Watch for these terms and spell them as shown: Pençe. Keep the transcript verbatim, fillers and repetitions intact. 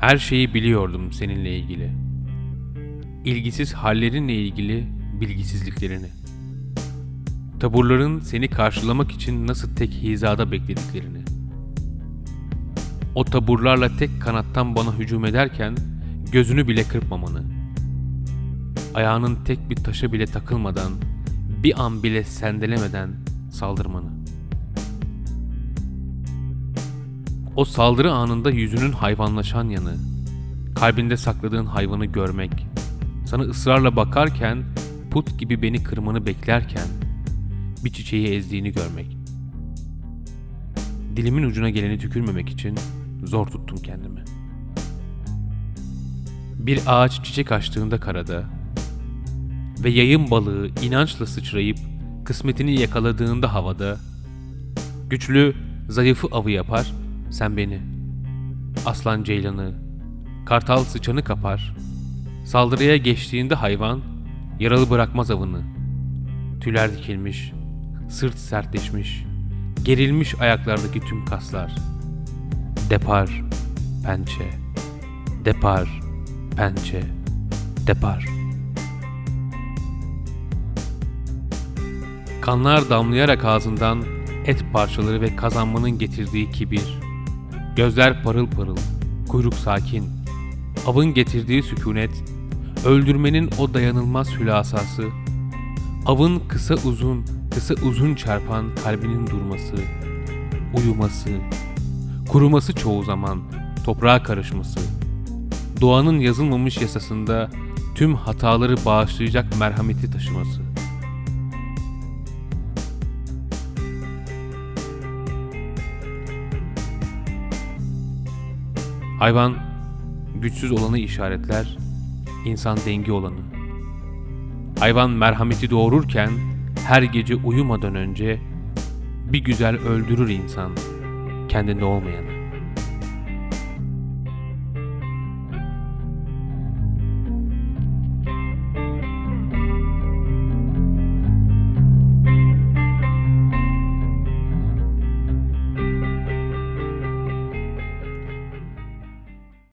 Her şeyi biliyordum seninle ilgili. İlgisiz hallerinle ilgili bilgisizliklerini. Taburların seni karşılamak için nasıl tek hizada beklediklerini. O taburlarla tek kanattan bana hücum ederken gözünü bile kırpmamanı. Ayağının tek bir taşa bile takılmadan, bir an bile sendelemeden saldırmanı. O saldırı anında yüzünün hayvanlaşan yanı, kalbinde sakladığın hayvanı görmek, sana ısrarla bakarken, put gibi beni kırmanı beklerken, bir çiçeği ezdiğini görmek. Dilimin ucuna geleni tükürmemek için zor tuttum kendimi. Bir ağaç çiçek açtığında karada ve yayın balığı inançla sıçrayıp kısmetini yakaladığında havada, güçlü, zayıfı avı yapar, sen beni. Aslan ceylanı, kartal sıçanı kapar. Saldırıya geçtiğinde hayvan, yaralı bırakmaz avını. Tüyler dikilmiş, sırt sertleşmiş, gerilmiş ayaklardaki tüm kaslar. Depar, pençe, depar, pençe, depar. Kanlar damlayarak ağzından, et parçaları ve kazanmanın getirdiği kibir. Gözler parıl parıl, kuyruk sakin, avın getirdiği sükunet, öldürmenin o dayanılmaz hülasası, avın kısa uzun, kısa uzun çarpan kalbinin durması, uyuması, kuruması çoğu zaman, toprağa karışması, doğanın yazılmamış yasasında tüm hataları bağışlayacak merhameti taşıması. Hayvan, güçsüz olanı işaretler, insan dengi olanı. Hayvan merhameti doğururken, her gece uyumadan önce bir güzel öldürür insan, kendinde olmayanı.